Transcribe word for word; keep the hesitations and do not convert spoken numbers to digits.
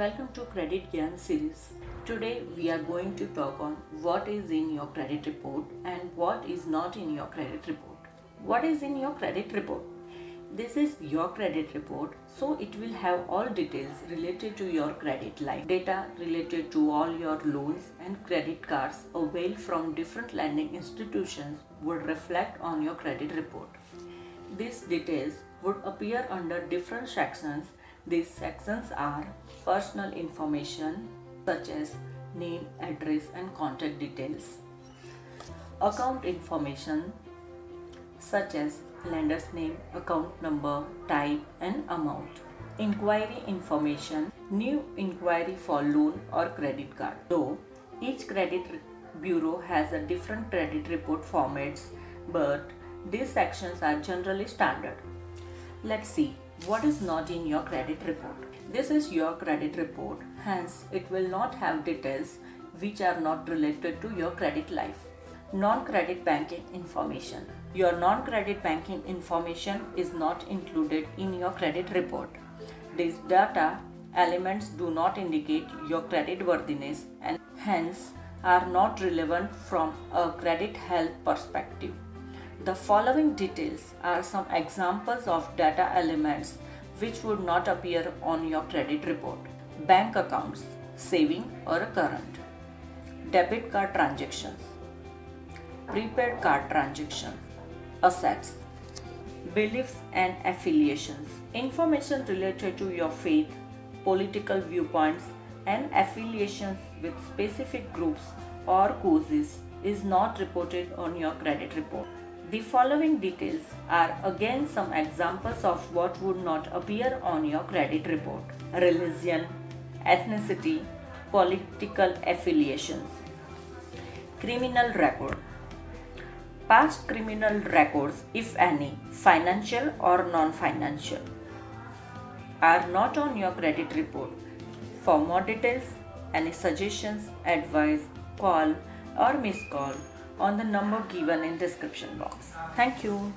Welcome to Credit Gyan series. Today we are going to talk on what is in your credit report and what is not in your credit report. What is in your credit report? This is your credit report, so it will have all details related to your credit life. Data related to all your loans and credit cards availed from different lending institutions would reflect on your credit report. These details would appear under different sections. These sections are personal information such as name, address and contact details, account information such as lender's name, account number, type and amount, inquiry information, new inquiry for loan or credit card. Though each credit bureau has a different credit report formats, but these sections are generally standard. Let's see what is not in your credit report. This is your credit report, hence it will not have details which are not related to your credit life. Non-credit banking information. Your non-credit banking information is not included in your credit report. These data elements do not indicate your credit worthiness and hence are not relevant from a credit health perspective. The following details are some examples of data elements which would not appear on your credit report. Bank accounts, saving or current, debit card transactions, prepaid card transactions, assets, beliefs and affiliations, information related to your faith, political viewpoints and affiliations with specific groups or causes is not reported on your credit report. The following details are again some examples of what would not appear on your credit report. Religion, ethnicity, political affiliations, criminal record, past criminal records if any, financial or non-financial, are not on your credit report. For more details, any suggestions, advice, call or miss call on the number given in description box. Thank you.